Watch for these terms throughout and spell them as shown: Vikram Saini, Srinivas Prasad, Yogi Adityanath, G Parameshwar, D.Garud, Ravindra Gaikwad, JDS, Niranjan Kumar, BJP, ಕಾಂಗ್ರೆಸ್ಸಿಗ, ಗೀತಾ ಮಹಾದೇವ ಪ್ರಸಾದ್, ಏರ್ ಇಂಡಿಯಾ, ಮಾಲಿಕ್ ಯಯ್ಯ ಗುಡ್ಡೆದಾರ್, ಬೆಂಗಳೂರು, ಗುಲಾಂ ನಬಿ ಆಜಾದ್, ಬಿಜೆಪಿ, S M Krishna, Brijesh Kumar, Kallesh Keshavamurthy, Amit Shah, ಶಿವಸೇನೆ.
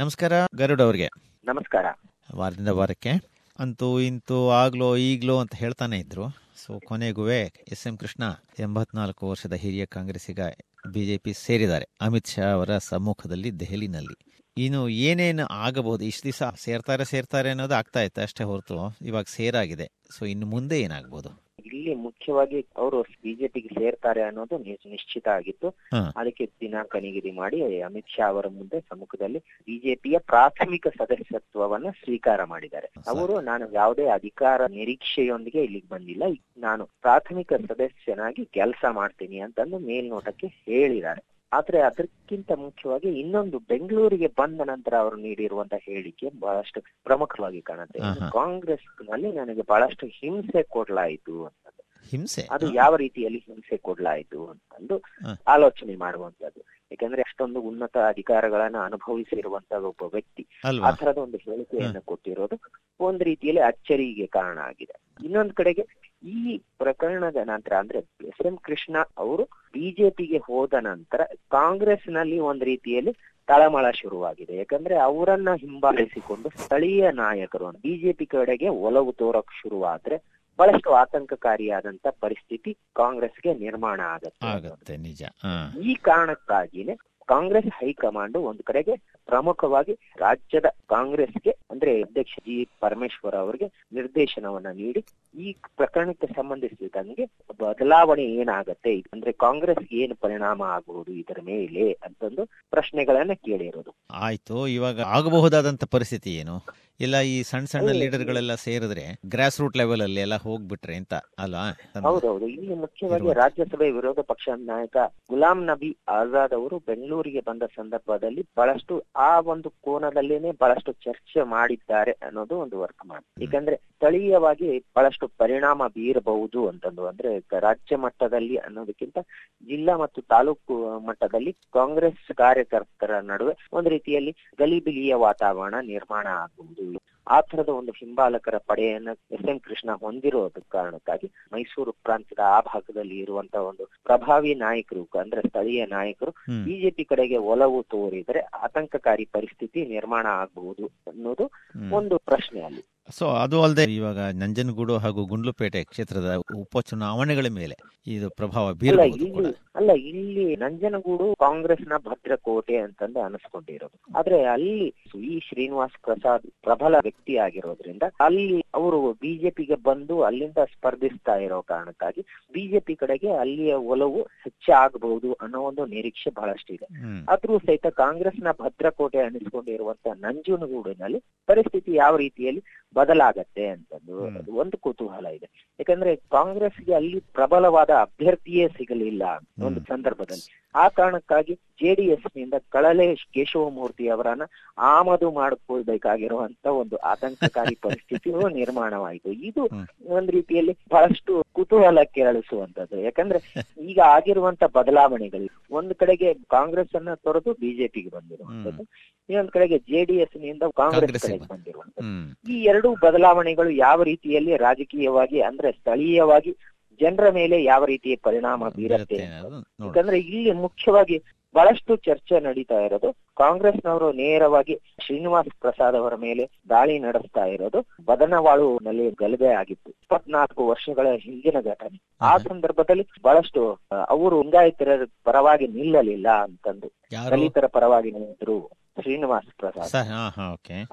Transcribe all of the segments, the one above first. ನಮಸ್ಕಾರ ಗರುಡ್ ಅವ್ರಿಗೆ. ನಮಸ್ಕಾರ. ವಾರದಿಂದ ವಾರಕ್ಕೆ ಅಂತೂ ಇಂತೂ ಆಗ್ಲೋ ಈಗ್ಲೋ ಅಂತ ಹೇಳ್ತಾನೆ ಇದ್ರು. ಸೊ ಕೊನೆಗುವೆ ಎಸ್ ಎಂ ಕೃಷ್ಣ 84 ವರ್ಷದ ಹಿರಿಯ ಕಾಂಗ್ರೆಸ್ಸಿಗ ಬಿಜೆಪಿ ಸೇರಿದ್ದಾರೆ, ಅಮಿತ್ ಶಾ ಅವರ ಸಮ್ಮುಖದಲ್ಲಿ ದೆಹಲಿನಲ್ಲಿ. ಇನ್ನು ಏನೇನು ಆಗಬಹುದು, ಇಷ್ಟು ದಿವಸ ಸೇರ್ತಾರೆ ಅನ್ನೋದು ಆಗ್ತಾ ಇತ್ತು ಅಷ್ಟೇ ಹೊರತು ಇವಾಗ ಸೇರಾಗಿದೆ. ಸೊ ಇನ್ನು ಮುಂದೆ ಏನಾಗಬಹುದು? ಇಲ್ಲಿ ಮುಖ್ಯವಾಗಿ ಅವರು ಬಿಜೆಪಿಗೆ ಸೇರ್ತಾರೆ ಅನ್ನೋದು ನಿಶ್ಚಿತ ಆಗಿತ್ತು. ಅದಕ್ಕೆ ದಿನಾಂಕ ನಿಗದಿ ಮಾಡಿ ಅಮಿತ್ ಶಾ ಅವರ ಮುಂದೆ ಸಮ್ಮುಖದಲ್ಲಿ ಬಿಜೆಪಿಯ ಪ್ರಾಥಮಿಕ ಸದಸ್ಯತ್ವವನ್ನು ಸ್ವೀಕಾರ ಮಾಡಿದ್ದಾರೆ ಅವರು. ನಾನು ಯಾವುದೇ ಅಧಿಕಾರ ನಿರೀಕ್ಷೆಯೊಂದಿಗೆ ಇಲ್ಲಿಗೆ ಬಂದಿಲ್ಲ, ನಾನು ಪ್ರಾಥಮಿಕ ಸದಸ್ಯನಾಗಿ ಕೆಲಸ ಮಾಡ್ತೀನಿ ಅಂತಂದು ಮೇಲ್ನೋಟಕ್ಕೆ ಹೇಳಿದ್ದಾರೆ. ಆದ್ರೆ ಅದಕ್ಕಿಂತ ಮುಖ್ಯವಾಗಿ ಇನ್ನೊಂದು, ಬೆಂಗಳೂರಿಗೆ ಬಂದ ನಂತರ ಅವರು ನೀಡಿರುವಂತಹ ಹೇಳಿಕೆ ಬಹಳಷ್ಟು ಪ್ರಮುಖವಾಗಿ ಕಾಣುತ್ತೆ. ಕಾಂಗ್ರೆಸ್ ನಲ್ಲಿ ನನಗೆ ಬಹಳಷ್ಟು ಹಿಂಸೆ ಕೊಡ್ಲಾಯಿತು ಅಂತ, ಹಿಂಸೆ ಅದು ಯಾವ ರೀತಿಯಲ್ಲಿ ಹಿಂಸೆ ಕೊಡ್ಲಾಯಿತು ಅಂತಂದು ಆಲೋಚನೆ ಮಾಡುವಂತದ್ದು. ಯಾಕಂದ್ರೆ ಅಷ್ಟೊಂದು ಉನ್ನತ ಅಧಿಕಾರಗಳನ್ನ ಅನುಭವಿಸಿರುವಂತಹ ಒಬ್ಬ ವ್ಯಕ್ತಿ ಆ ತರದ ಒಂದು ಹೇಳಿಕೆಯನ್ನು ಕೊಟ್ಟಿರೋದು ಒಂದ್ ರೀತಿಯಲ್ಲಿ ಅಚ್ಚರಿಗೆ ಕಾರಣ ಆಗಿದೆ. ಇನ್ನೊಂದ್ ಕಡೆಗೆ ಈ ಪ್ರಕರಣದ ನಂತರ ಅಂದ್ರೆ ಎಸ್ ಎಂ ಕೃಷ್ಣ ಅವರು ಬಿಜೆಪಿಗೆ ಹೋದ ನಂತರ ಕಾಂಗ್ರೆಸ್ ನಲ್ಲಿ ಒಂದ್ ರೀತಿಯಲ್ಲಿ ತಳಮಳ ಶುರುವಾಗಿದೆ. ಯಾಕಂದ್ರೆ ಅವರನ್ನ ಹಿಂಬಾಲಿಸಿಕೊಂಡು ಸ್ಥಳೀಯ ನಾಯಕರು ಬಿಜೆಪಿ ಕಡೆಗೆ ಒಲವು ತೋರಕ್ ಶುರುವಾದ್ರೆ ಬಹಳಷ್ಟು ಆತಂಕಕಾರಿಯಾದಂತ ಪರಿಸ್ಥಿತಿ ಕಾಂಗ್ರೆಸ್ಗೆ ನಿರ್ಮಾಣ ಆಗತ್ತೆ. ನಿಜ. ಈ ಕಾರಣಕ್ಕಾಗಿನೇ ಕಾಂಗ್ರೆಸ್ ಹೈಕಮಾಂಡ್ ಒಂದು ಕಡೆಗೆ ಪ್ರಮುಖವಾಗಿ ರಾಜ್ಯದ ಕಾಂಗ್ರೆಸ್ಗೆ ಅಂದ್ರೆ ಅಧ್ಯಕ್ಷ ಜಿ ಪರಮೇಶ್ವರ್ ಅವರಿಗೆ ನಿರ್ದೇಶನವನ್ನ ನೀಡಿ ಈ ಪ್ರಕರಣಕ್ಕೆ ಸಂಬಂಧಿಸಿದಂಗೆ ಬದಲಾವಣೆ ಏನಾಗತ್ತೆ, ಅಂದ್ರೆ ಕಾಂಗ್ರೆಸ್ ಏನು ಪರಿಣಾಮ ಆಗಬಹುದು ಇದರ ಮೇಲೆ ಅಂತಂದು ಪ್ರಶ್ನೆಗಳನ್ನ ಕೇಳಿರೋದು. ಆಯ್ತು, ಇವಾಗ ಆಗಬಹುದಾದಂತ ಪರಿಸ್ಥಿತಿ ಏನು? ಇಲ್ಲ, ಈ ಸಣ್ಣ ಸಣ್ಣ ಲೀಡರ್ ಗಳೆಲ್ಲ ಸೇರಿದ್ರೆ ಗ್ರಾಸ್ ರೂಟ್ ಲೆವೆಲ್ ಅಲ್ಲಿ ಎಲ್ಲ ಹೋಗ್ಬಿಟ್ರೆ ಅಂತ ಅಲ್ವಾ? ಹೌದೌದು. ಇಲ್ಲಿ ಮುಖ್ಯವಾಗಿ ರಾಜ್ಯಸಭೆ ವಿರೋಧ ಪಕ್ಷ ನಾಯಕ ಗುಲಾಂ ನಬಿ ಆಜಾದ್ ಅವರು ಬೆಂಗಳೂರಿಗೆ ಬಂದ ಸಂದರ್ಭದಲ್ಲಿ ಬಹಳಷ್ಟು ಆ ಒಂದು ಕೋನದಲ್ಲೇನೆ ಬಹಳಷ್ಟು ಚರ್ಚೆ ಮಾಡಿದ್ದಾರೆ ಅನ್ನೋದು ಒಂದು ವರ್ತಮಾನ. ಯಾಕಂದ್ರೆ ಸ್ಥಳೀಯವಾಗಿ ಬಹಳಷ್ಟು ಪರಿಣಾಮ ಬೀರಬಹುದು ಅಂತಂದು, ಅಂದ್ರೆ ರಾಜ್ಯ ಮಟ್ಟದಲ್ಲಿ ಅನ್ನೋದಕ್ಕಿಂತ ಜಿಲ್ಲಾ ಮತ್ತು ತಾಲೂಕು ಮಟ್ಟದಲ್ಲಿ ಕಾಂಗ್ರೆಸ್ ಕಾರ್ಯಕರ್ತರ ನಡುವೆ ಒಂದು ರೀತಿಯಲ್ಲಿ ಗಲಿಬಿಲಿಯ ವಾತಾವರಣ ನಿರ್ಮಾಣ ಆಗುವುದು. ಆ ತರದ ಒಂದು ಹಿಂಬಾಲಕರ ಪಡೆಯನ್ನು ಎಸ್ ಎಂ ಕೃಷ್ಣ ಹೊಂದಿರೋದ ಕಾರಣಕ್ಕಾಗಿ ಮೈಸೂರು ಪ್ರಾಂತ್ಯದ ಆ ಭಾಗದಲ್ಲಿ ಇರುವಂತಹ ಒಂದು ಪ್ರಭಾವಿ ನಾಯಕರು ಅಂದ್ರೆ ಸ್ಥಳೀಯ ನಾಯಕರು ಬಿಜೆಪಿ ಕಡೆಗೆ ಒಲವು ತೋರಿದ್ರೆ ಆತಂಕಕಾರಿ ಪರಿಸ್ಥಿತಿ ನಿರ್ಮಾಣ ಆಗಬಹುದು ಅನ್ನೋದು ಒಂದು ಪ್ರಶ್ನೆ ಅಲ್ಲಿ. ಸೊ ಅದು ಅಲ್ಲದೆ ಇವಾಗ ನಂಜನಗೂಡು ಹಾಗೂ ಗುಂಡ್ಲುಪೇಟೆ ಕ್ಷೇತ್ರದ ಉಪಚುನಾವಣೆಗಳ ಮೇಲೆ ಇದು ಪ್ರಭಾವ ಬೀರಬಹುದು. ಅಲ್ಲ, ಇಲ್ಲಿ ನಂಜನಗೂಡು ಕಾಂಗ್ರೆಸ್ನ ಭದ್ರಕೋಟೆ ಅಂತಂದು ಅನಿಸ್ಕೊಂಡಿರೋದು. ಆದ್ರೆ ಅಲ್ಲಿ ಈ ಶ್ರೀನಿವಾಸ್ ಪ್ರಸಾದ್ ಪ್ರಬಲ ವ್ಯಕ್ತಿ ಆಗಿರೋದ್ರಿಂದ ಅಲ್ಲಿ ಅವರು ಬಿಜೆಪಿಗೆ ಬಂದು ಅಲ್ಲಿಂದ ಸ್ಪರ್ಧಿಸ್ತಾ ಇರೋ ಕಾರಣಕ್ಕಾಗಿ ಬಿಜೆಪಿ ಕಡೆಗೆ ಅಲ್ಲಿಯ ಒಲವು ಹೆಚ್ಚಾಗಬಹುದು ಅನ್ನೋ ಒಂದು ನಿರೀಕ್ಷೆ ಬಹಳಷ್ಟಿದೆ. ಆದ್ರೂ ಸಹಿತ ಕಾಂಗ್ರೆಸ್ನ ಭದ್ರಕೋಟೆ ಅನಿಸ್ಕೊಂಡಿರುವಂತಹ ನಂಜನಗೂಡಿನಲ್ಲಿ ಪರಿಸ್ಥಿತಿ ಯಾವ ರೀತಿಯಲ್ಲಿ ಬದಲಾಗತ್ತೆ ಅಂತಂದು ಒಂದು ಕುತೂಹಲ ಇದೆ. ಯಾಕಂದ್ರೆ ಕಾಂಗ್ರೆಸ್ಗೆ ಅಲ್ಲಿ ಪ್ರಬಲವಾದ ಅಭ್ಯರ್ಥಿಯೇ ಸಿಗಲಿಲ್ಲ ಒಂದು ಸಂದರ್ಭದಲ್ಲಿ. ಆ ಕಾರಣಕ್ಕಾಗಿ JDS ನಿಂದ ಕಳಲೇಶ್ ಕೇಶವಮೂರ್ತಿ ಅವರನ್ನ ಆಮದು ಮಾಡಿಕೊಳ್ಬೇಕಾಗಿರುವಂತ ಒಂದು ಆತಂಕಕಾರಿ ಪರಿಸ್ಥಿತಿಯು ನಿರ್ಮಾಣವಾಯಿತು. ಇದು ಒಂದ್ ರೀತಿಯಲ್ಲಿ ಬಹಳಷ್ಟು ಕುತೂಹಲ ಕೆರಳಿಸುವಂತದ್ದು. ಯಾಕಂದ್ರೆ ಈಗ ಆಗಿರುವಂತ ಬದಲಾವಣೆಗಳು ಒಂದು ಕಡೆಗೆ ಕಾಂಗ್ರೆಸ್ ಅನ್ನ ತೊರೆದು ಬಿಜೆಪಿಗೆ ಬಂದಿರುವಂತದ್ದು, ಇನ್ನೊಂದ್ ಕಡೆಗೆ JDS ನಿಂದ ಕಾಂಗ್ರೆಸ್ ಕಡೆಗೆ ಬಂದಿರುವಂತದ್ದು. ಈ ಎರಡೂ ಬದಲಾವಣೆಗಳು ಯಾವ ರೀತಿಯಲ್ಲಿ ರಾಜಕೀಯವಾಗಿ ಅಂದ್ರೆ ಸ್ಥಳೀಯವಾಗಿ ಜನರ ಮೇಲೆ ಯಾವ ರೀತಿಯ ಪರಿಣಾಮ ಬೀರುತ್ತೆ. ಯಾಕಂದ್ರೆ ಇಲ್ಲಿ ಮುಖ್ಯವಾಗಿ ಬಹಳಷ್ಟು ಚರ್ಚೆ ನಡೀತಾ ಇರೋದು ಕಾಂಗ್ರೆಸ್ನವರು ನೇರವಾಗಿ ಶ್ರೀನಿವಾಸ್ ಪ್ರಸಾದ್ ಅವರ ಮೇಲೆ ದಾಳಿ ನಡೆಸ್ತಾ ಇರೋದು ಬದನವಾಳುನಲ್ಲಿ ಗಲಭೆ ಆಗಿತ್ತು 24 ವರ್ಷಗಳ ಹಿಂದಿನ ಘಟನೆ. ಆ ಸಂದರ್ಭದಲ್ಲಿ ಬಹಳಷ್ಟು ಅವರು ಲಿಂಗಾಯತರ ಪರವಾಗಿ ನಿಲ್ಲಲಿಲ್ಲ ಅಂತಂದು, ದಲಿತರ ಪರವಾಗಿ ನಿಂತರು ಶ್ರೀನಿವಾಸ್ ಪ್ರಸಾದ್.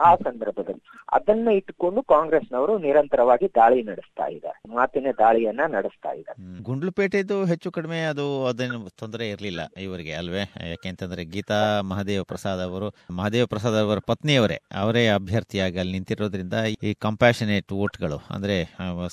ಆ ಸಂದರ್ಭದಲ್ಲಿ ಅದನ್ನ ಇಟ್ಟುಕೊಂಡು ಕಾಂಗ್ರೆಸ್ನವರು ನಿರಂತರವಾಗಿ ದಾಳಿ ನಡೆಸ್ತಾ ಇದ್ದಾರೆ, ಮಾತಿನ ದಾಳಿಯನ್ನ ನಡೆಸ್ತಾ ಇದ್ದಾರೆ. ಗುಂಡ್ಲುಪೇಟೆದು ಹೆಚ್ಚು ಕಡಿಮೆ ಅದು ಅದೇನು ತೊಂದರೆ ಇರಲಿಲ್ಲ ಇವರಿಗೆ ಅಲ್ವೇ? ಯಾಕೆಂತಂದ್ರೆ ಗೀತಾ ಮಹಾದೇವ ಪ್ರಸಾದ್ ಅವರ ಪತ್ನಿಯವರೇ ಅವರೇ ಅಭ್ಯರ್ಥಿಯಾಗಿ ಅಲ್ಲಿ ನಿಂತಿರೋದ್ರಿಂದ ಈ ಕಂಪ್ಯಾಷನೇಟ್ ವೋಟ್ಗಳು ಅಂದ್ರೆ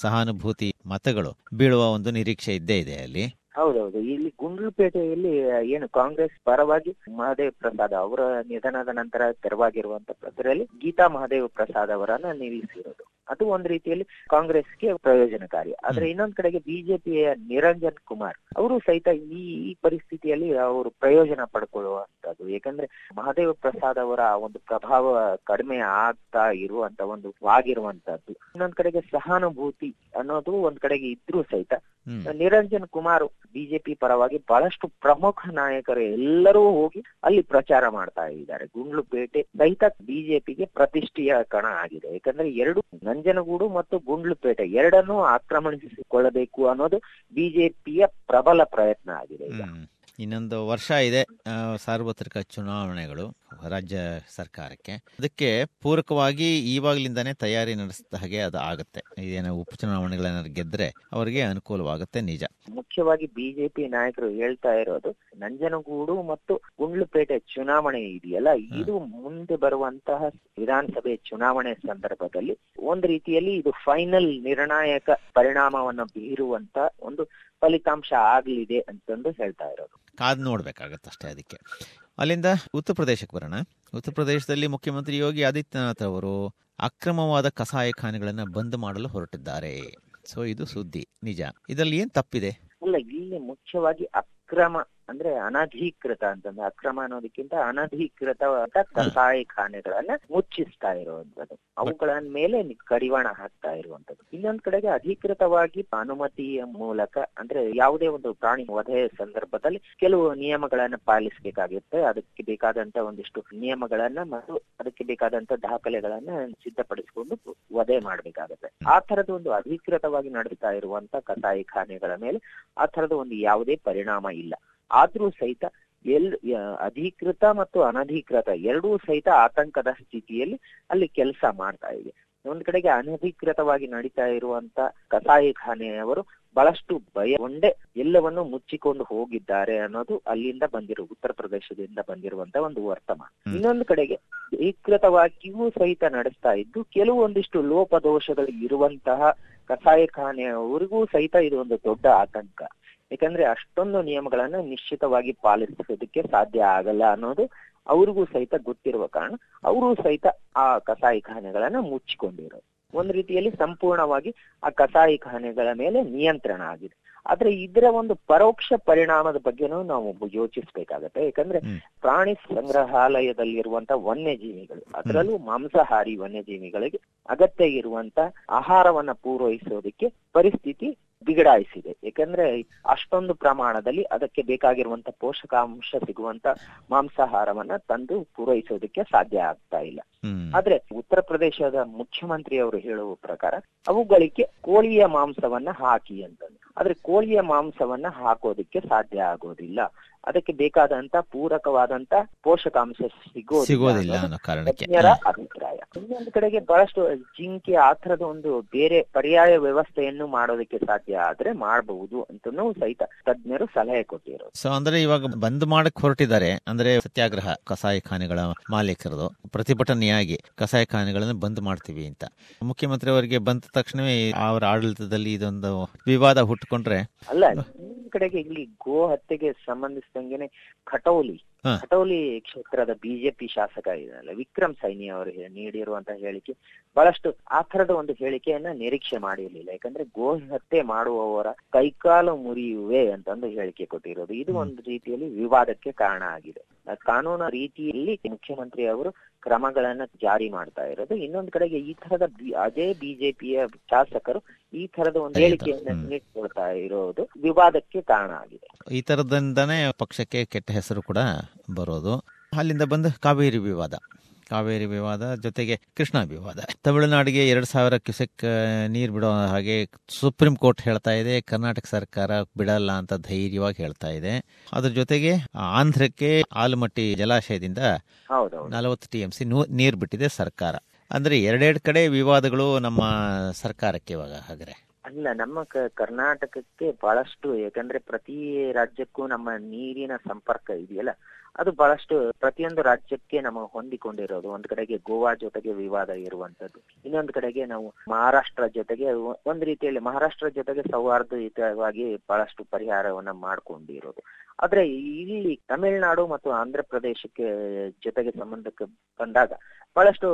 ಸಹಾನುಭೂತಿ ಮತಗಳು ಬೀಳುವ ಒಂದು ನಿರೀಕ್ಷೆ ಇದ್ದೇ ಇದೆ ಅಲ್ಲಿ. ಹೌದೌದು. ಇಲ್ಲಿ ಗುಂಡ್ಲುಪೇಟೆಯಲ್ಲಿ ಏನು ಕಾಂಗ್ರೆಸ್ ಪರವಾಗಿ ಮಹಾದೇವ ಪ್ರಸಾದ್ ಅವರ ನಿಧನದ ನಂತರ ತೆರವಾಗಿರುವಂತ ಪ್ರಚಾರದಲ್ಲಿ ಗೀತಾ ಮಹಾದೇವ ಪ್ರಸಾದ್ ಅವರನ್ನ ನಿಲ್ಲಿಸಿರೋದು. ಅದು ಒಂದ್ ರೀತಿಯಲ್ಲಿ ಕಾಂಗ್ರೆಸ್ಗೆ ಪ್ರಯೋಜನಕಾರಿ. ಆದ್ರೆ ಇನ್ನೊಂದ್ ಕಡೆಗೆ ಬಿಜೆಪಿಯ ನಿರಂಜನ್ ಕುಮಾರ್ ಅವರು ಸಹಿತ ಈ ಪರಿಸ್ಥಿತಿಯಲ್ಲಿ ಅವರು ಪ್ರಯೋಜನ ಪಡ್ಕೊಳ್ಳುವಂತದ್ದು. ಯಾಕಂದ್ರೆ ಮಹಾದೇವ ಪ್ರಸಾದ್ ಅವರ ಒಂದು ಪ್ರಭಾವ ಕಡಿಮೆ ಆಗ್ತಾ ಇರುವಂತ ಒಂದು ವಾಗಿರುವಂತದ್ದು. ಇನ್ನೊಂದ್ ಕಡೆಗೆ ಸಹಾನುಭೂತಿ ಅನ್ನೋದು ಒಂದ್ ಕಡೆಗೆ ಇದ್ರೂ ಸಹಿತ ನಿರಂಜನ್ ಕುಮಾರ್ ಬಿಜೆಪಿ ಪರವಾಗಿ ಬಹಳಷ್ಟು ಪ್ರಮುಖ ನಾಯಕರು ಎಲ್ಲರೂ ಹೋಗಿ ಅಲ್ಲಿ ಪ್ರಚಾರ ಮಾಡ್ತಾ ಇದ್ದಾರೆ. ಗುಂಡ್ಲುಪೇಟೆ ಸಹಿತ ಬಿಜೆಪಿಗೆ ಪ್ರತಿಷ್ಠೆಯ ಕಣ ಆಗಿದೆ. ಯಾಕಂದ್ರೆ ಎರಡು ನಂಜನಗೂಡು ಮತ್ತು ಗುಂಡ್ಲುಪೇಟೆ ಎರಡನ್ನೂ ಆಕ್ರಮಣಿಸಿಕೊಳ್ಳಬೇಕು ಅನ್ನೋದು ಬಿಜೆಪಿಯ ಪ್ರಬಲ ಪ್ರಯತ್ನ ಆಗಿದೆ. ಇನ್ನೊಂದು ವರ್ಷ ಇದೆ ಸಾರ್ವತ್ರಿಕ ಚುನಾವಣೆಗಳು ರಾಜ್ಯ ಸರ್ಕಾರಕ್ಕೆ, ಅದಕ್ಕೆ ಪೂರಕವಾಗಿ ಈವಾಗ್ಲಿಂದಾನೇ ತಯಾರಿ ನಡೆಸಿದ ಹಾಗೆ ಅದು ಆಗುತ್ತೆ. ಇದೇನೋ ಉಪಚುನಾವಣೆಗಳನ್ನ ಗೆದ್ರೆ ಅವರಿಗೆ ಅನುಕೂಲವಾಗುತ್ತೆ. ನಿಜ, ಮುಖ್ಯವಾಗಿ ಬಿಜೆಪಿ ನಾಯಕರು ಹೇಳ್ತಾ ಇರೋದು ನಂಜನಗೂಡು ಮತ್ತು ಗುಂಡ್ಲುಪೇಟೆ ಚುನಾವಣೆ ಇದೆಯಲ್ಲ, ಇದು ಮುಂದೆ ಬರುವಂತಹ ವಿಧಾನಸಭೆ ಚುನಾವಣೆ ಸಂದರ್ಭದಲ್ಲಿ ಒಂದ್ ರೀತಿಯಲ್ಲಿ ಇದು ಫೈನಲ್ ನಿರ್ಣಾಯಕ ಪರಿಣಾಮವನ್ನು ಬೀರುವಂತ ಒಂದು ಫಲಿತಾಂಶ ಆಗಲಿದೆ ಅಂತಂದು ಹೇಳ್ತಾ ಇರೋದು. ಕಾದ್ ನೋಡ್ಬೇಕಾಗತ್ತಷ್ಟೇ. ಅದಕ್ಕೆ ಅಲ್ಲಿಂದ ಉತ್ತರ ಪ್ರದೇಶಕ್ಕೆ ಬರೋಣ. ಉತ್ತರ ಪ್ರದೇಶದಲ್ಲಿ ಮುಖ್ಯಮಂತ್ರಿ ಯೋಗಿ ಆದಿತ್ಯನಾಥ್ ಅವರು ಅಕ್ರಮವಾದ ಕಸಾಯಖಾನೆಗಳನ್ನು ಬಂದ್ ಮಾಡಲು ಹೊರಟಿದ್ದಾರೆ. ಸೊ ಇದು ಸುದ್ದಿ ನಿಜ. ಇದರಲ್ಲಿ ಏನ್ ತಪ್ಪಿದೆ? ಅಲ್ಲ, ಇಲ್ಲಿ ಮುಖ್ಯವಾಗಿ ಅಕ್ರಮ ಅಂದ್ರೆ ಅನಧಿಕೃತ ಅಂತಂದ್ರೆ ಅಕ್ರಮ ಅನ್ನೋದಕ್ಕಿಂತ ಅನಧಿಕೃತವಾದ ಕಸಾಯಿಖಾನೆಗಳನ್ನ ಮುಚ್ಚಿಸ್ತಾ ಇರುವಂತದ್ದು, ಅವುಗಳ ಮೇಲೆ ಕಡಿವಾಣ ಹಾಕ್ತಾ ಇರುವಂತದ್ದು. ಇನ್ನೊಂದ್ ಕಡೆಗೆ ಅಧಿಕೃತವಾಗಿ ಅನುಮತಿಯ ಮೂಲಕ ಅಂದ್ರೆ ಯಾವುದೇ ಒಂದು ಪ್ರಾಣಿ ವಧೆ ಸಂದರ್ಭದಲ್ಲಿ ಕೆಲವು ನಿಯಮಗಳನ್ನ ಪಾಲಿಸಬೇಕಾಗಿರುತ್ತೆ. ಅದಕ್ಕೆ ಬೇಕಾದಂತ ಒಂದಿಷ್ಟು ನಿಯಮಗಳನ್ನ ಮತ್ತು ಅದಕ್ಕೆ ಬೇಕಾದಂತ ದಾಖಲೆಗಳನ್ನ ಸಿದ್ಧಪಡಿಸಿಕೊಂಡು ವಧೆ ಮಾಡ್ಬೇಕಾಗತ್ತೆ. ಆ ತರದ ಒಂದು ಅಧಿಕೃತವಾಗಿ ನಡೆಸ್ತಾ ಇರುವಂತ ಕಸಾಯಿಖಾನೆಗಳ ಮೇಲೆ ಆ ತರದ ಒಂದು ಯಾವುದೇ ಪರಿಣಾಮ ಇಲ್ಲ. ಆದ್ರೂ ಸಹಿತ ಅಧಿಕೃತ ಮತ್ತು ಅನಧಿಕೃತ ಎರಡೂ ಸಹಿತ ಆತಂಕದ ಸ್ಥಿತಿಯಲ್ಲಿ ಅಲ್ಲಿ ಕೆಲಸ ಮಾಡ್ತಾ ಇದೆ. ಒಂದ್ ಕಡೆಗೆ ಅನಧಿಕೃತವಾಗಿ ನಡೀತಾ ಇರುವಂತ ಕಸಾಯಿಖಾನೆಯವರು ಬಹಳಷ್ಟು ಭಯಗೊಂಡೆ ಎಲ್ಲವನ್ನು ಮುಚ್ಚಿಕೊಂಡು ಹೋಗಿದ್ದಾರೆ ಅನ್ನೋದು ಅಲ್ಲಿಂದ ಬಂದಿರುವ ಉತ್ತರ ಪ್ರದೇಶದಿಂದ ಬಂದಿರುವಂತ ಒಂದು ವರ್ತಮಾನ. ಇನ್ನೊಂದು ಕಡೆಗೆ ಅಧಿಕೃತವಾಗಿಯೂ ಸಹಿತ ನಡೆಸ್ತಾ ಇದ್ದು ಕೆಲವೊಂದಿಷ್ಟು ಲೋಪದೋಷಗಳು ಇರುವಂತಹ ಕಸಾಯಿಖಾನೆಯವರಿಗೂ ಸಹಿತ ಇದು ಒಂದು ದೊಡ್ಡ ಆತಂಕ. ಯಾಕಂದ್ರೆ ಅಷ್ಟೊಂದು ನಿಯಮಗಳನ್ನ ನಿಶ್ಚಿತವಾಗಿ ಪಾಲಿಸೋದಕ್ಕೆ ಸಾಧ್ಯ ಆಗಲ್ಲ ಅನ್ನೋದು ಅವ್ರಿಗೂ ಸಹಿತ ಗೊತ್ತಿರುವ ಕಾರಣ ಅವರು ಸಹಿತ ಆ ಕಸಾಯಿಖಾನೆಗಳನ್ನ ಮುಚ್ಚಿಕೊಂಡಿರೋದು. ಒಂದ್ ರೀತಿಯಲ್ಲಿ ಸಂಪೂರ್ಣವಾಗಿ ಆ ಕಸಾಯಿಖಾನೆಗಳ ಮೇಲೆ ನಿಯಂತ್ರಣ ಆಗಿದೆ. ಆದ್ರೆ ಇದರ ಒಂದು ಪರೋಕ್ಷ ಪರಿಣಾಮದ ಬಗ್ಗೆನೂ ನಾವು ಯೋಚಿಸಬೇಕಾಗತ್ತೆ. ಯಾಕಂದ್ರೆ ಪ್ರಾಣಿ ಸಂಗ್ರಹಾಲಯದಲ್ಲಿರುವಂತ ವನ್ಯಜೀವಿಗಳು, ಅದರಲ್ಲೂ ಮಾಂಸಾಹಾರಿ ವನ್ಯಜೀವಿಗಳಿಗೆ ಅಗತ್ಯ ಇರುವಂತ ಆಹಾರವನ್ನ ಪೂರೈಸೋದಕ್ಕೆ ಪರಿಸ್ಥಿತಿ ಬಿಗಡಾಯಿಸಿದೆ. ಯಾಕಂದ್ರೆ ಅಷ್ಟೊಂದು ಪ್ರಮಾಣದಲ್ಲಿ ಅದಕ್ಕೆ ಬೇಕಾಗಿರುವಂತ ಪೋಷಕಾಂಶ ಸಿಗುವಂತ ಮಾಂಸಾಹಾರವನ್ನ ತಂದು ಪೂರೈಸೋದಕ್ಕೆ ಸಾಧ್ಯ ಆಗ್ತಾ ಇಲ್ಲ. ಆದ್ರೆ ಉತ್ತರ ಪ್ರದೇಶದ ಮುಖ್ಯಮಂತ್ರಿ ಅವರು ಹೇಳುವ ಪ್ರಕಾರ ಅವುಗಳಿಗೆ ಕೋಳಿಯ ಮಾಂಸವನ್ನ ಹಾಕಿ ಅಂತಂದು. ಆದ್ರೆ ಕೋಳಿಯ ಮಾಂಸವನ್ನ ಹಾಕೋದಕ್ಕೆ ಸಾಧ್ಯ ಆಗೋದಿಲ್ಲ, ಅದಕ್ಕೆ ಬೇಕಾದಂತ ಪೂರಕವಾದಂತ ಪೋಷಕಾಂಶ ಸಿಗೋದಿಲ್ಲ ಅನ್ನೋ ಕಾರಣಕ್ಕೆ ಅಭಿಪ್ರಾಯ. ಇನ್ನೊಂದು ಕಡೆಗೆ ಬಹಳಷ್ಟು ಜಿಂಕೆ ಆ ತರದ ಒಂದು ಬೇರೆ ಪರ್ಯಾಯ ವ್ಯವಸ್ಥೆಯನ್ನು ಮಾಡೋದಕ್ಕೆ ಸಾಧ್ಯ ಆದ್ರೆ ಮಾಡಬಹುದು ಅಂತನೂ ಸಹಿತ ತಜ್ಞರು ಸಲಹೆ ಕೊಟ್ಟಿರೋದು. ಸೊ ಅಂದ್ರೆ ಇವಾಗ ಬಂದ್ ಮಾಡಕ್ ಹೊರಟಿದ್ದಾರೆ ಅಂದ್ರೆ ಸತ್ಯಾಗ್ರಹ ಕಸಾಯಿಖಾನೆಗಳ ಮಾಲೀಕರದು ಪ್ರತಿಭಟನೆಯಾಗಿ ಕಸಾಯಿಖಾನೆಗಳನ್ನು ಬಂದ್ ಮಾಡ್ತೀವಿ ಅಂತ ಮುಖ್ಯಮಂತ್ರಿ ಅವರಿಗೆ ಬಂದ ತಕ್ಷಣವೇ ಅವರ ಆಡಳಿತದಲ್ಲಿ ಇದೊಂದು ವಿವಾದ ಹುಟ್ಟುಕೊಂಡ್ರೆ ಅಲ್ಲ. ಇನ್ನೊಂದು ಕಡೆಗೆ ಇಲ್ಲಿ ಗೋ ಹತ್ಯೆಗೆ ಸಂಬಂಧಿಸಿದ ಖಟೌಲಿ ಕ್ಷೇತ್ರದ ಬಿಜೆಪಿ ಶಾಸಕ ಇದಲ್ಲ ವಿಕ್ರಮ್ ಸೈನಿ ಅವರು ನೀಡಿರುವಂತಹ ಹೇಳಿಕೆ ಬಹಳಷ್ಟು ಆ ತರದ ಒಂದು ಹೇಳಿಕೆಯನ್ನ ನಿರೀಕ್ಷೆ ಮಾಡಿರಲಿಲ್ಲ. ಯಾಕಂದ್ರೆ ಗೋ ಹತ್ಯೆ ಮಾಡುವವರ ಕೈಕಾಲು ಮುರಿಯುವೆ ಅಂತಂದು ಹೇಳಿಕೆ ಕೊಟ್ಟಿರೋದು ಇದು ಒಂದು ರೀತಿಯಲ್ಲಿ ವಿವಾದಕ್ಕೆ ಕಾರಣ ಆಗಿದೆ. ಕಾನೂನು ರೀತಿಯಲ್ಲಿ ಮುಖ್ಯಮಂತ್ರಿ ಅವರು ಕ್ರಮಗಳನ್ನ ಜಾರಿ ಮಾಡ್ತಾ ಇರೋದು. ಇನ್ನೊಂದ್ ಕಡೆಗೆ ಈ ತರದ ಅದೇ ಬಿಜೆಪಿಯ ಶಾಸಕರು ಈ ತರದ ಒಂದು ಹೇಳಿಕೆಯನ್ನ ನೀಡ್ಕೊಳ್ತಾ ಇರೋದು ವಿವಾದಕ್ಕೆ ಕಾರಣ ಆಗಿದೆ. ಈ ತರದಿಂದಾನೇ ಪಕ್ಷಕ್ಕೆ ಕೆಟ್ಟ ಹೆಸರು ಕೂಡ ಬರೋದು. ಅಲ್ಲಿಂದ ಬಂದು ಕಾವೇರಿ ವಿವಾದ ಜೊತೆಗೆ ಕೃಷ್ಣಾ ವಿವಾದ. ತಮಿಳುನಾಡಿಗೆ 2000 ಕ್ಯೂಸೆಕ್ ನೀರು ಬಿಡೋ ಹಾಗೆ ಸುಪ್ರೀಂ ಕೋರ್ಟ್ ಹೇಳ್ತಾ ಇದೆ, ಕರ್ನಾಟಕ ಸರ್ಕಾರ ಬಿಡಲ್ಲ ಅಂತ ಧೈರ್ಯವಾಗಿ ಹೇಳ್ತಾ ಇದೆ. ಅದ್ರ ಜೊತೆಗೆ ಆಂಧ್ರಕ್ಕೆ ಆಲಮಟ್ಟಿ ಜಲಾಶಯದಿಂದ 40 TMC ನೀರು ಬಿಟ್ಟಿದೆ ಸರ್ಕಾರ. ಅಂದ್ರೆ ಎರಡೆರಡು ಕಡೆ ವಿವಾದಗಳು ನಮ್ಮ ಸರ್ಕಾರಕ್ಕೆ ಇವಾಗ. ಹಾಗಾದ್ರೆ ಅಲ್ಲ, ನಮ್ಮ ಕರ್ನಾಟಕಕ್ಕೆ ಬಹಳಷ್ಟು, ಯಾಕಂದ್ರೆ ಪ್ರತಿ ರಾಜ್ಯಕ್ಕೂ ನಮ್ಮ ನೀರಿನ ಸಂಪರ್ಕ ಇದೆಯಲ್ಲ ಅದು ಬಹಳಷ್ಟು ಪ್ರತಿಯೊಂದು ರಾಜ್ಯಕ್ಕೆ ನಮ್ಮ ಹೊಂದಿಕೊಂಡಿರೋದು. ಒಂದ್ ಕಡೆಗೆ ಗೋವಾ ಜೊತೆಗೆ ವಿವಾದ ಇರುವಂತದ್ದು, ಇನ್ನೊಂದ್ ಕಡೆಗೆ ನಾವು ಮಹಾರಾಷ್ಟ್ರ ಜೊತೆಗೆ ಒಂದ್ ರೀತಿಯಲ್ಲಿ ಸೌಹಾರ್ದಯುತವಾಗಿ ಬಹಳಷ್ಟು ಪರಿಹಾರವನ್ನ ಮಾಡ್ಕೊಂಡಿರೋದು. ಆದ್ರೆ ಇಲ್ಲಿ ತಮಿಳುನಾಡು ಮತ್ತು ಆಂಧ್ರ ಪ್ರದೇಶಕ್ಕೆ ಜೊತೆಗೆ ಸಂಬಂಧಕ್ಕೆ ಬಂದಾಗ ಬಹಳಷ್ಟು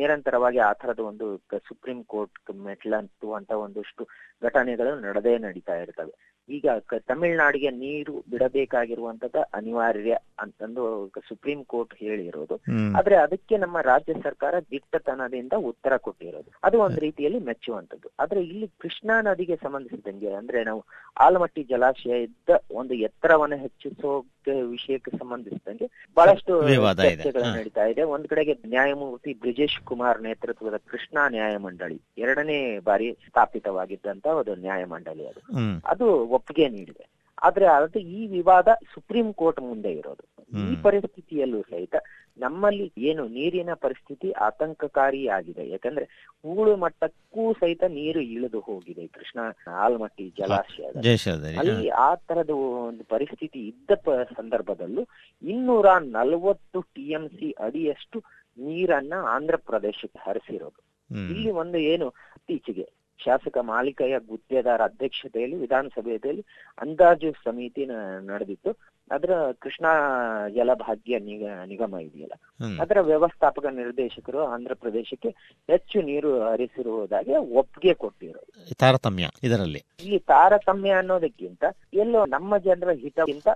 ನಿರಂತರವಾಗಿ ಆ ತರದ ಒಂದು ಸುಪ್ರೀಂ ಕೋರ್ಟ್ ಮೆಟ್ಲಂತು ಅಂತ ಒಂದಷ್ಟು ಘಟನೆಗಳು ನಡೆದೇ ನಡೀತಾ ಇರ್ತವೆ. ಈಗ ತಮಿಳ್ನಾಡಿಗೆ ನೀರು ಬಿಡಬೇಕಾಗಿರುವಂತದ್ದು ಅನಿವಾರ್ಯ ಅಂತಂದು ಸುಪ್ರೀಂ ಕೋರ್ಟ್ ಹೇಳಿರೋದು. ಆದ್ರೆ ಅದಕ್ಕೆ ನಮ್ಮ ರಾಜ್ಯ ಸರ್ಕಾರ ದಿಟ್ಟತನದಿಂದ ಉತ್ತರ ಕೊಟ್ಟಿರೋದು, ಅದು ಒಂದ್ ರೀತಿಯಲ್ಲಿ ಮೆಚ್ಚುವಂತದ್ದು. ಆದ್ರೆ ಇಲ್ಲಿ ಕೃಷ್ಣಾ ನದಿಗೆ ಸಂಬಂಧಿಸಿದಂಗೆ ಅಂದ್ರೆ ನಾವು ಆಲಮಟ್ಟಿ ಜಲಾಶಯದ ಒಂದು ಎತ್ತರವನ್ನು ಹೆಚ್ಚಿಸೋ ವಿಷಯಕ್ಕೆ ಸಂಬಂಧಿಸಿದಂಗೆ ಬಹಳಷ್ಟು ಚರ್ಚೆಗಳು ನಡೀತಾ ಇದೆ. ಒಂದ್ ಕಡೆಗೆ ನ್ಯಾಯಮೂರ್ತಿ ಬ್ರಿಜೇಶ್ ಕುಮಾರ್ ನೇತೃತ್ವದ ಕೃಷ್ಣಾ ನ್ಯಾಯಮಂಡಳಿ ಎರಡನೇ ಬಾರಿ ಸ್ಥಾಪಿತವಾಗಿದ್ದಂತ ಒಂದು ನ್ಯಾಯಮಂಡಳಿ ಅದು ಒಪ್ಪಿಗೆ ನೀಡಿದೆ. ಆದ್ರೆ ಅದು ಈ ವಿವಾದ ಸುಪ್ರೀಂ ಕೋರ್ಟ್ ಮುಂದೆ ಇರೋದು. ಈ ಪರಿಸ್ಥಿತಿಯಲ್ಲೂ ಸಹಿತ ನಮ್ಮಲ್ಲಿ ಏನು ನೀರಿನ ಪರಿಸ್ಥಿತಿ ಆತಂಕಕಾರಿಯಾಗಿದೆ. ಯಾಕಂದ್ರೆ ಹೂಳು ಮಟ್ಟಕ್ಕೂ ಸಹಿತ ನೀರು ಇಳಿದು ಹೋಗಿದೆ ಕೃಷ್ಣಾ ಆಲಮಟ್ಟಿ ಜಲಾಶಯದಲ್ಲಿ. ಅಲ್ಲಿ ಆ ತರದ ಒಂದು ಪರಿಸ್ಥಿತಿ ಇದ್ದ ಸಂದರ್ಭದಲ್ಲೂ 240 TMC ಅಡಿಯಷ್ಟು ನೀರನ್ನ ಆಂಧ್ರ ಪ್ರದೇಶಕ್ಕೆ ಹರಿಸಿರೋದು. ಇಲ್ಲಿ ಒಂದು ಏನು ಇತ್ತೀಚೆಗೆ ಶಾಸಕ ಮಾಲಿಕ್ ಯಯ್ಯ ಗುಡ್ಡೆದಾರ್ ಅಧ್ಯಕ್ಷತೆಯಲ್ಲಿ ವಿಧಾನಸಭೆಯಲ್ಲಿ ಅಂದಾಜು ಸಮಿತಿ ನಡೆದಿತ್ತು. ಅದರ ಕೃಷ್ಣಾ ಜಲಭಾಗ್ಯ ನಿಗಮ ಇದೆಯಲ್ಲ, ಅದರ ವ್ಯವಸ್ಥಾಪಕ ನಿರ್ದೇಶಕರು ಆಂಧ್ರ ಪ್ರದೇಶಕ್ಕೆ ಹೆಚ್ಚು ನೀರು ಹರಿಸಿರುವುದಾಗಿ ಒಪ್ಪಿಗೆ ಕೊಟ್ಟಿರೋದು. ತಾರತಮ್ಯ ಇದರಲ್ಲಿ ಇಲ್ಲಿ ತಾರತಮ್ಯ ಅನ್ನೋದಕ್ಕಿಂತ ಎಲ್ಲೋ ನಮ್ಮ ಜನರ ಹಿತಕ್ಕಿಂತ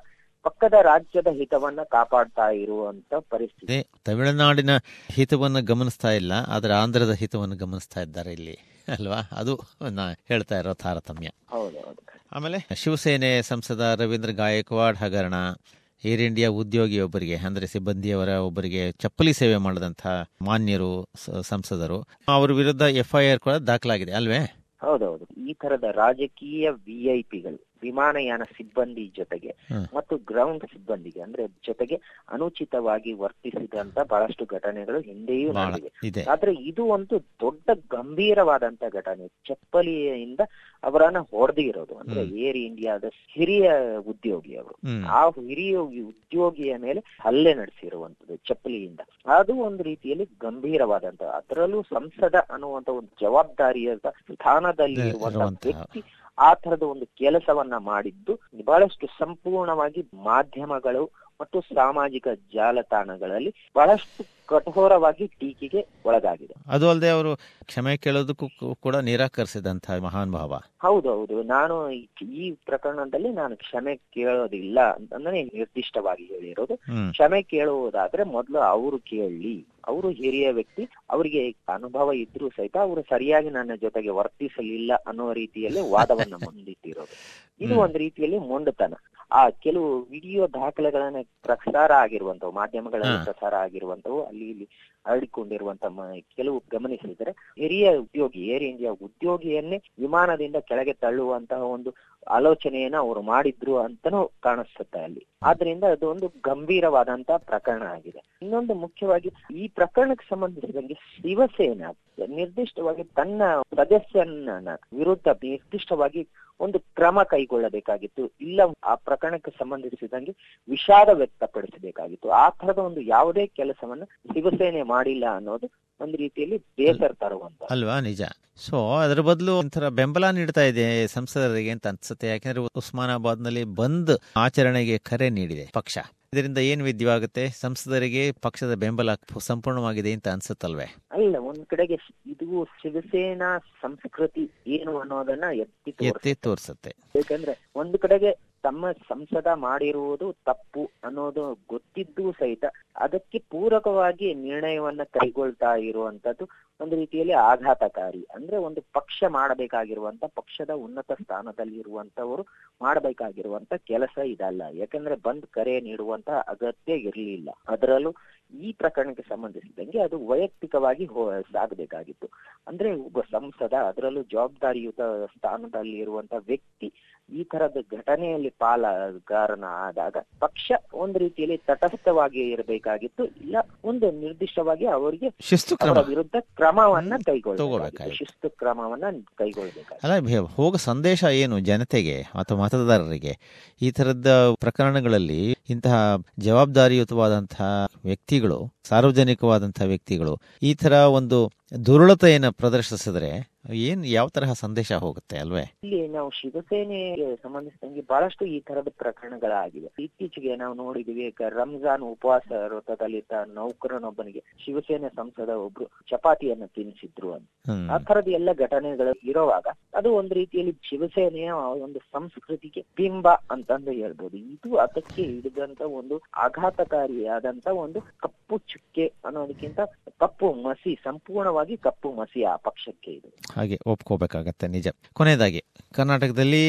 ಪಕ್ಕದ ರಾಜ್ಯದ ಹಿತವನ್ನ ಕಾಪಾಡ್ತಾ ಇರುವಂತ ಪರಿಸ್ಥಿತಿ. ತಮಿಳುನಾಡಿನ ಹಿತವನ್ನ ಗಮನಿಸ್ತಾ ಇಲ್ಲ, ಆದ್ರೆ ಆಂಧ್ರದ ಹಿತವನ್ನು ಗಮನಿಸ್ತಾ ಇದ್ದಾರೆ ಇಲ್ಲಿ ಅಲ್ವಾ, ಅದು ನಾ ಹೇಳ್ತಾ ಇರೋ ತಾರತಮ್ಯ. ಹೌದೌದು. ಆಮೇಲೆ ಶಿವಸೇನೆ ಸಂಸದ ರವೀಂದ್ರ ಗಾಯಕ್ವಾಡ್ ಹಗರಣ, ಏರ್ ಇಂಡಿಯಾ ಉದ್ಯೋಗಿಯೊಬ್ಬರಿಗೆ ಅಂದ್ರೆ ಸಿಬ್ಬಂದಿಯವರ ಒಬ್ಬರಿಗೆ ಚಪ್ಪಲಿ ಸೇವೆ ಮಾಡಿದಂತಹ ಮಾನ್ಯರು ಸಂಸದರು, ಅವರ ವಿರುದ್ಧ FIR ಕೂಡ ದಾಖಲಾಗಿದೆ ಅಲ್ವೇ? ಹೌದೌದು. ಈ ತರದ ರಾಜಕೀಯ VIP ಗಳು ವಿಮಾನಯಾನ ಸಿಬ್ಬಂದಿ ಜೊತೆಗೆ ಮತ್ತು ಗ್ರೌಂಡ್ ಸಿಬ್ಬಂದಿಗೆ ಅಂದ್ರೆ ಜೊತೆಗೆ ಅನುಚಿತವಾಗಿ ವರ್ತಿಸಿದಂತ ಬಹಳಷ್ಟು ಘಟನೆಗಳು ಹಿಂದೆಯೂ ನಡೆದಿವೆ. ಆದ್ರೆ ಇದು ಒಂದು ದೊಡ್ಡ ಗಂಭೀರವಾದಂತ ಘಟನೆ, ಚಪ್ಪಲಿಯಿಂದ ಅವರನ್ನ ಹೊಡೆದಿರೋದು. ಅಂದ್ರೆ ಏರ್ ಇಂಡಿಯಾದ ಹಿರಿಯ ಉದ್ಯೋಗಿ ಅವರು, ಆ ಹಿರಿಯ ಉದ್ಯೋಗಿಯ ಮೇಲೆ ಹಲ್ಲೆ ನಡೆಸಿರುವಂತದ್ದು ಚಪ್ಪಲಿಯಿಂದ, ಅದು ಒಂದು ರೀತಿಯಲ್ಲಿ ಗಂಭೀರವಾದಂತ. ಅದರಲ್ಲೂ ಸಂಸದ ಅನ್ನುವಂತ ಒಂದು ಜವಾಬ್ದಾರಿಯ ಸ್ಥಾನದಲ್ಲಿ ಇರುವಂತಹ ವ್ಯಕ್ತಿ ಆ ತರದ ಒಂದು ಕೆಲಸವನ್ನ ಮಾಡಿದ್ದು ಬಹಳಷ್ಟು ಸಂಪೂರ್ಣವಾಗಿ ಮಾಧ್ಯಮಗಳು ಮತ್ತು ಸಾಮಾಜಿಕ ಜಾಲತಾಣಗಳಲ್ಲಿ ಬಹಳಷ್ಟು ಕಠೋರವಾಗಿ ಟೀಕೆಗೆ ಒಳಗಾಗಿದೆ. ಅದು ಅಲ್ಲದೆ ಅವರು ಕ್ಷಮೆ ಕೇಳೋದಕ್ಕೂ ಕೂಡ ನಿರಾಕರಿಸಿದಂತಹ ಮಹಾನುಭಾವ. ಹೌದೌದು. ನಾನು ಈ ಪ್ರಕರಣದಲ್ಲಿ ನಾನು ಕ್ಷಮೆ ಕೇಳೋದಿಲ್ಲ ಅಂತಂದ್ರೆ ನಿರ್ದಿಷ್ಟವಾಗಿ ಹೇಳಿರೋದು. ಕ್ಷಮೆ ಕೇಳುವುದಾದ್ರೆ ಮೊದಲು ಅವರು ಕೇಳಲಿ, ಅವರು ಹಿರಿಯ ವ್ಯಕ್ತಿ, ಅವರಿಗೆ ಅನುಭವ ಇದ್ರೂ ಸಹಿತ ಅವರು ಸರಿಯಾಗಿ ನನ್ನ ಜೊತೆಗೆ ವರ್ತಿಸಲಿಲ್ಲ ಅನ್ನೋ ರೀತಿಯಲ್ಲಿ ವಾದವನ್ನ ಮುಂದಿಟ್ಟಿರೋದು. ಇದು ಒಂದು ರೀತಿಯಲ್ಲಿ ಮೊಂಡತನ. ಆ ಕೆಲವು ವಿಡಿಯೋ ದಾಖಲೆಗಳನ್ನ ಪ್ರಸಾರ ಆಗಿರುವಂತವು, ಮಾಧ್ಯಮಗಳಲ್ಲಿ ಪ್ರಸಾರ ಆಗಿರುವಂತವು, ಅಲ್ಲಿ ಇಲ್ಲಿ ಹರಡಿಕೊಂಡಿರುವಂತ ಕೆಲವು ಗಮನಿಸಿದರೆ ಹಿರಿಯ ಉದ್ಯೋಗಿ, ಏರ್ ಇಂಡಿಯಾ ಉದ್ಯೋಗಿಯನ್ನೇ ವಿಮಾನದಿಂದ ಕೆಳಗೆ ತಳ್ಳುವಂತಹ ಒಂದು ಆಲೋಚನೆಯನ್ನ ಅವರು ಮಾಡಿದ್ರು ಅಂತನೂ ಕಾಣಿಸುತ್ತೆ ಅಲ್ಲಿ. ಆದ್ರಿಂದ ಅದೊಂದು ಗಂಭೀರವಾದಂತ ಪ್ರಕರಣ ಆಗಿದೆ. ಇನ್ನೊಂದು ಮುಖ್ಯವಾಗಿ ಈ ಪ್ರಕರಣಕ್ಕೆ ಸಂಬಂಧಿಸಿದಂಗೆ ಶಿವಸೇನಾ ನಿರ್ದಿಷ್ಟವಾಗಿ ತನ್ನ ಸದಸ್ಯನ ವಿರುದ್ಧ ನಿರ್ದಿಷ್ಟವಾಗಿ ಒಂದು ಕ್ರಮ ಕೈಗೊಳ್ಳಬೇಕಾಗಿತ್ತು, ಇಲ್ಲ ಆ ಪ್ರಕರಣಕ್ಕೆ ಸಂಬಂಧಿಸಿದಂಗೆ ವಿಷಾದ ವ್ಯಕ್ತಪಡಿಸಬೇಕಾಗಿತ್ತು. ಆ ತರದ ಒಂದು ಯಾವುದೇ ಕೆಲಸವನ್ನ ಶಿವಸೇನೆ ಮಾಡಿಲ್ಲ ಅನ್ನೋದು ಒಂದು ರೀತಿಯಲ್ಲಿ ಬೇಸರ ತರುವಂತ ಅಲ್ವಾ, ನಿಜ. ಸೊ ಅದರ ಬದಲು ಒಂಥರ ಬೆಂಬಲ ನೀಡ್ತಾ ಇದೆ ಸಂಸದರಿಗೆ ಅಂತ ಅನ್ಸುತ್ತೆ. ಯಾಕೆಂದ್ರೆ ಉಸ್ಮಾನಾಬಾದ್ ನಲ್ಲಿ ಬಂದ್ ಆಚರಣೆಗೆ ಕರೆ ನೀಡಿದೆ ಪಕ್ಷ. ಇದರಿಂದ ಏನ್ ವಿದ್ಯವಾಗುತ್ತೆ? ಸಂಸದರಿಗೆ ಪಕ್ಷದ ಬೆಂಬಲ ಸಂಪೂರ್ಣವಾಗಿದೆ ಅಂತ ಅನ್ಸುತ್ತಲ್ವೇ? ಅಲ್ಲ, ಒಂದ್ ಕಡೆಗೆ ಇದು ಶಿವಸೇನಾ ಸಂಸ್ಕೃತಿ ಏನು ಅನ್ನೋದನ್ನ ಎತ್ತಿ ತೋರಿಸುತ್ತೆ. ಯಾಕಂದ್ರೆ ಒಂದ್ ಕಡೆಗೆ ತಮ್ಮ ಸಂಸದ ಮಾಡಿರುವುದು ತಪ್ಪು ಅನ್ನೋದು ಗೊತ್ತಿದ್ದೂ ಸಹಿತ ಅದಕ್ಕೆ ಪೂರಕವಾಗಿ ನಿರ್ಣಯವನ್ನ ಕೈಗೊಳ್ತಾ ಇರುವಂತದ್ದು ಒಂದು ರೀತಿಯಲ್ಲಿ ಆಘಾತಕಾರಿ. ಅಂದ್ರೆ ಒಂದು ಪಕ್ಷ ಮಾಡಬೇಕಾಗಿರುವಂತ, ಪಕ್ಷದ ಉನ್ನತ ಸ್ಥಾನದಲ್ಲಿ ಇರುವಂತವರು ಮಾಡಬೇಕಾಗಿರುವಂತ ಕೆಲಸ ಇದಲ್ಲ. ಯಾಕಂದ್ರೆ ಬಂದ್ ಕರೆ ನೀಡುವಂತ ಅಗತ್ಯ ಇರಲಿಲ್ಲ. ಅದರಲ್ಲೂ ಈ ಪ್ರಕರಣಕ್ಕೆ ಸಂಬಂಧಿಸಿದಂಗೆ ಅದು ವೈಯಕ್ತಿಕವಾಗಿ ಸಾಗಬೇಕಾಗಿತ್ತು. ಅಂದ್ರೆ ಒಬ್ಬ ಸಂಸದ, ಅದರಲ್ಲೂ ಜವಾಬ್ದಾರಿಯುತ ಸ್ಥಾನದಲ್ಲಿ ಇರುವಂತ ವ್ಯಕ್ತಿ ಈ ತರದ ಘಟನೆಯಲ್ಲಿ ಪಾಲುಗಾರನ ಆದಾಗ ಪಕ್ಷ ಒಂದು ರೀತಿಯಲ್ಲಿ ತಟಸ್ಥವಾಗಿ ಇರಬೇಕಾಗಿತ್ತು, ಇಲ್ಲ ಒಂದು ನಿರ್ದಿಷ್ಟವಾಗಿ ಅವರಿಗೆ ಅವರ ವಿರುದ್ಧ ಕ್ರಮವನ್ನ ಕೈಗೊಳ್ಳಬೇಕಾಗಿತ್ತು, ಶಿಸ್ತು ಕ್ರಮವನ್ನ ಕೈಗೊಳ್ಳಬೇಕಾಗಿತ್ತು. ಹೋಗೋ ಸಂದೇಶ ಏನು ಜನತೆಗೆ ಅಥವಾ ಮತದಾರರಿಗೆ? ಈ ತರದ ಪ್ರಕರಣಗಳಲ್ಲಿ ಇಂತಹ ಜವಾಬ್ದಾರಿಯುತವಾದಂತಹ ವ್ಯಕ್ತಿಗಳು, ಸಾರ್ವಜನಿಕವಾದಂತಹ ವ್ಯಕ್ತಿಗಳು ಈ ತರ ಒಂದು ದುರುಳತೆಯನ್ನು ಪ್ರದರ್ಶಿಸಿದ್ರೆ ಏನ್ ಯಾವ ತರಹ ಸಂದೇಶ ಹೋಗುತ್ತೆ ಅಲ್ವೇ? ಇಲ್ಲಿ ನಾವು ಶಿವಸೇನೆಗೆ ಸಂಬಂಧಿಸಿದಂಗೆ ಬಹಳಷ್ಟು ಈ ತರದ ಪ್ರಕರಣಗಳಾಗಿವೆ. ಇತ್ತೀಚೆಗೆ ನಾವು ನೋಡಿದ್ವಿ, ರಂಜಾನ್ ಉಪವಾಸ ವ್ರತದಲ್ಲಿದ್ದ ನೌಕರನೊಬ್ಬನಿಗೆ ಶಿವಸೇನೆ ಸಂಸದ ಒಬ್ರು ಚಪಾತಿಯನ್ನು ತಿನ್ನಿಸಿದ್ರು ಅಂತ. ಆ ತರದ ಎಲ್ಲ ಘಟನೆಗಳು ಇರುವಾಗ ಅದು ಒಂದು ರೀತಿಯಲ್ಲಿ ಶಿವಸೇನೆಯ ಒಂದು ಸಂಸ್ಕೃತಿಗೆ ಬಿಂಬ ಅಂತಂದು ಹೇಳ್ಬೋದು. ಇದು ಅದಕ್ಕೆ ಹಿಡಿದಂತ ಒಂದು ಆಘಾತಕಾರಿಯಾದಂತ ಒಂದು ಕಪ್ಪು ಚುಕ್ಕೆ ಅನ್ನೋದಕ್ಕಿಂತ ಕಪ್ಪು ಮಸಿ, ಸಂಪೂರ್ಣವಾಗಿ ಕಪ್ಪು ಮಸಿ ಆ ಪಕ್ಷಕ್ಕೆ ಇದೆ, ಹಾಗೆ ಒಪ್ಕೋಬೇಕಾಗತ್ತೆ ನಿಜ. ಕೊನೆಯದಾಗಿ, ಕರ್ನಾಟಕದಲ್ಲಿ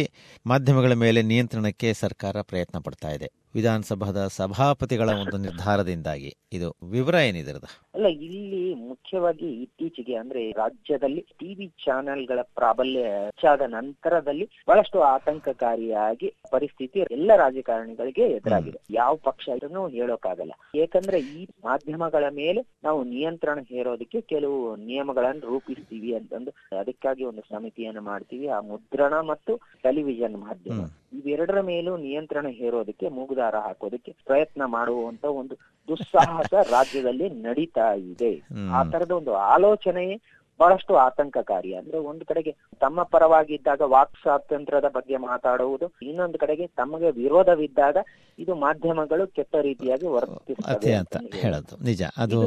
ಮಾಧ್ಯಮಗಳ ಮೇಲೆ ನಿಯಂತ್ರಣಕ್ಕೆ ಸರ್ಕಾರ ಪ್ರಯತ್ನ ಪಡ್ತಾ ಇದೆ. ವಿಧಾನಸಭಾದ ಸಭಾಪತಿಗಳ ಒಂದು ನಿರ್ಧಾರದಿಂದಾಗಿ ಇದು ವಿವರ ಏನಿದ್ರದ ಅಲ್ಲ. ಇಲ್ಲಿ ಮುಖ್ಯವಾಗಿ ಇತ್ತೀಚೆಗೆ ಅಂದ್ರೆ ರಾಜ್ಯದಲ್ಲಿ ಟಿವಿ ಚಾನೆಲ್ಗಳ ಪ್ರಾಬಲ್ಯ ಹೆಚ್ಚಾದ ನಂತರದಲ್ಲಿ ಬಹಳಷ್ಟು ಆತಂಕಕಾರಿಯಾಗಿ ಪರಿಸ್ಥಿತಿ ಎಲ್ಲ ರಾಜಕಾರಣಿಗಳಿಗೆ ಎದುರಾಗಿದೆ. ಯಾವ ಪಕ್ಷ ಇದನ್ನು ಹೇಳೋಕ್ಕಾಗಲ್ಲ, ಏಕಂದ್ರೆ ಈ ಮಾಧ್ಯಮಗಳ ಮೇಲೆ ನಾವು ನಿಯಂತ್ರಣ ಹೇರೋದಕ್ಕೆ ಕೆಲವು ನಿಯಮಗಳನ್ನು ರೂಪಿಸ್ತೀವಿ ಅಂತಂದು ಅದಕ್ಕಾಗಿ ಒಂದು ಸಮಿತಿಯನ್ನು ಮಾಡ್ತೀವಿ. ಆ ಮುದ್ರಣ ಮತ್ತು ಟೆಲಿವಿಷನ್ ಮಾಧ್ಯಮ ಇವೆರಡರ ಮೇಲೂ ನಿಯಂತ್ರಣ ಹೇರೋದಕ್ಕೆ, ಮೂಗುದಾರ ಹಾಕೋದಕ್ಕೆ ಪ್ರಯತ್ನ ಮಾಡುವಂತ ಒಂದು ದುಸ್ಸಾಹಸ ರಾಜ್ಯದಲ್ಲಿ ನಡೀತಾ ಇದೆ. ಆ ತರದ ಒಂದು ಆಲೋಚನೆಯೇ ಬಹಳಷ್ಟು ಆತಂಕಕಾರಿ. ಅಂದ್ರೆ ಒಂದು ಕಡೆಗೆ ತಮ್ಮ ಪರವಾಗಿದ್ದಾಗ ವಾಕ್ ಸ್ವಾತಂತ್ರ್ಯದ ಬಗ್ಗೆ ಮಾತಾಡುವುದು, ಇನ್ನೊಂದು ಕಡೆಗೆ ತಮಗೆ ವಿರೋಧವಿದ್ದಾಗ ಇದು ಮಾಧ್ಯಮಗಳು ಕೆಟ್ಟ ರೀತಿಯಾಗಿ ವರ್ತಿಸುತ್ತದೆ ಅಂತ ಹೇಳೋದು ನಿಜ. ಅದು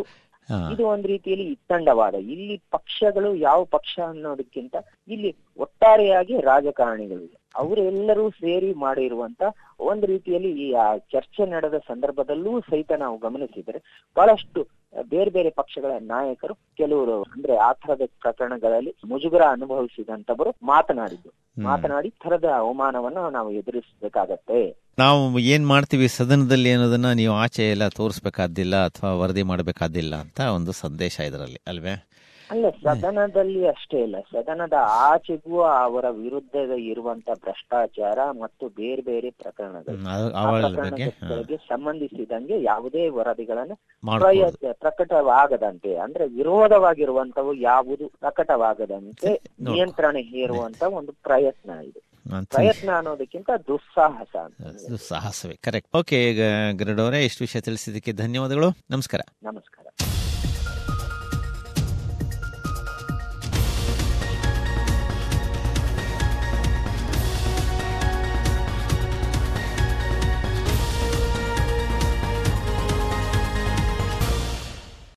ಇದು ಒಂದು ರೀತಿಯಲ್ಲಿ ಇತ್ತಂಡವಾದ. ಇಲ್ಲಿ ಪಕ್ಷಗಳು ಯಾವ ಪಕ್ಷ ಅನ್ನೋದಕ್ಕಿಂತ ಇಲ್ಲಿ ಒಟ್ಟಾರೆಯಾಗಿ ರಾಜಕಾರಣಿಗಳು ಅವರೆಲ್ಲರೂ ಸೇರಿ ಮಾಡಿರುವಂತ ಒಂದು ರೀತಿಯಲ್ಲಿ ಈ ಚರ್ಚೆ ನಡೆದ ಸಂದರ್ಭದಲ್ಲೂ ಸಹಿತ ನಾವು ಗಮನಿಸಿದರೆ ಬಹಳಷ್ಟು ಬೇರೆ ಬೇರೆ ಪಕ್ಷಗಳ ನಾಯಕರು ಕೆಲವರು ಅಂದ್ರೆ ಆ ತರದ ಪ್ರಕರಣಗಳಲ್ಲಿ ಮುಜುಗರ ಅನುಭವಿಸಿದಂತವರು ಮಾತನಾಡಿ ತರದ ಅವಮಾನವನ್ನು ನಾವು ಎದುರಿಸಬೇಕಾಗತ್ತೆ. ನಾವು ಏನ್ ಮಾಡ್ತೀವಿ ಸದನದಲ್ಲಿ ಅನ್ನೋದನ್ನ ನೀವು ಆಚೆ ಎಲ್ಲ ತೋರಿಸಬೇಕಾದಿಲ್ಲ ಅಥವಾ ವರದಿ ಮಾಡಬೇಕಾದಿಲ್ಲ ಅಂತ ಒಂದು ಸಂದೇಶ ಇದರಲ್ಲಿ ಅಲ್ವೇ? ಅಲ್ಲ, ಸದನದಲ್ಲಿ ಅಷ್ಟೇ ಇಲ್ಲ, ಸದನದ ಆಚೆಗೂ ಅವರ ವಿರುದ್ಧ ಇರುವಂತ ಭ್ರಷ್ಟಾಚಾರ ಮತ್ತು ಬೇರೆ ಬೇರೆ ಪ್ರಕರಣಗಳಿಗೆ ಸಂಬಂಧಿಸಿದಂಗೆ ಯಾವುದೇ ವರದಿಗಳನ್ನು ಪ್ರಕಟವಾಗದಂತೆ, ಅಂದ್ರೆ ವಿರೋಧವಾಗಿರುವಂತವು ಯಾವುದು ಪ್ರಕಟವಾಗದಂತೆ ನಿಯಂತ್ರಣ ಹೇರುವಂತ ಒಂದು ಪ್ರಯತ್ನ ಇದೆ. ಪ್ರಯತ್ನ ಅನ್ನೋದಕ್ಕಿಂತ ದುಸ್ಸಾಹಸವೇ. ಕರೆಕ್ಟ್. ಓಕೆ ಗರುಡ್ ಅವರೇ, ಇಷ್ಟು ವಿಷಯ ತಿಳಿಸಿದ್ದಕ್ಕೆ ಧನ್ಯವಾದಗಳು. ನಮಸ್ಕಾರ.